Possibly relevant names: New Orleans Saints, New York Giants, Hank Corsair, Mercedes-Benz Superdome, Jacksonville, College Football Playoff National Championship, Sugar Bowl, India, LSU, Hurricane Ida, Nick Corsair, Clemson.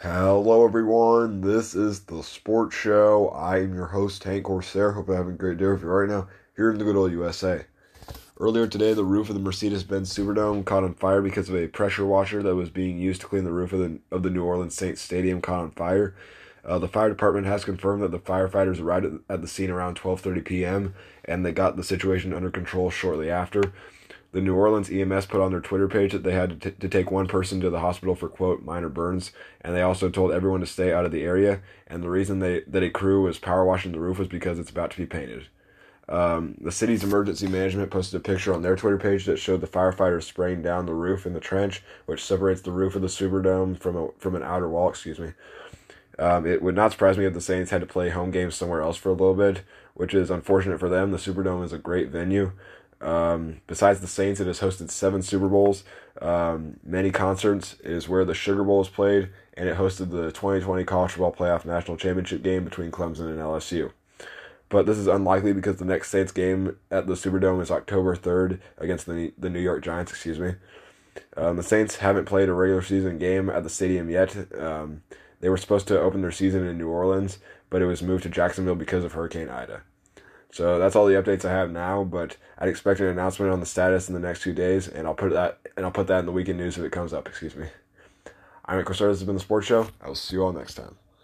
Hello everyone, this is The Sports Show. I am your host, Hank Corsair. Hope you're having a great day with you right now, here in the good old USA. Earlier today, the roof of the Mercedes-Benz Superdome caught on fire because of a pressure washer that was being used to clean the roof of the New Orleans Saints stadium caught on fire. The fire department has confirmed that the firefighters arrived at the scene around 12:30 p.m., and they got the situation under control shortly after. The New Orleans EMS put on their Twitter page that they had to take one person to the hospital for, quote, minor burns, and they also told everyone to stay out of the area, and the reason that a crew was power washing the roof was because it's about to be painted. The city's emergency management posted a picture on their Twitter page that showed the firefighters spraying down the roof in the trench, which separates the roof of the Superdome from an outer wall, It would not surprise me if the Saints had to play home games somewhere else for a little bit, which is unfortunate for them. The Superdome is a great venue. Besides the Saints, it has hosted 7 Super Bowls, many concerts. It is where the Sugar Bowl is played, and it hosted the 2020 College Football Playoff National Championship game between Clemson and LSU. But this is unlikely because the next Saints game at the Superdome is October 3rd against the New York Giants, The Saints haven't played a regular season game at the stadium yet. They were supposed to open their season in New Orleans, but it was moved to Jacksonville because of Hurricane Ida. So that's all the updates I have now, but I'd expect an announcement on the status in the next few days, and I'll put that in the weekend news if it comes up. I'm Nick Corsair. This has been The Sports Show. I will see you all next time.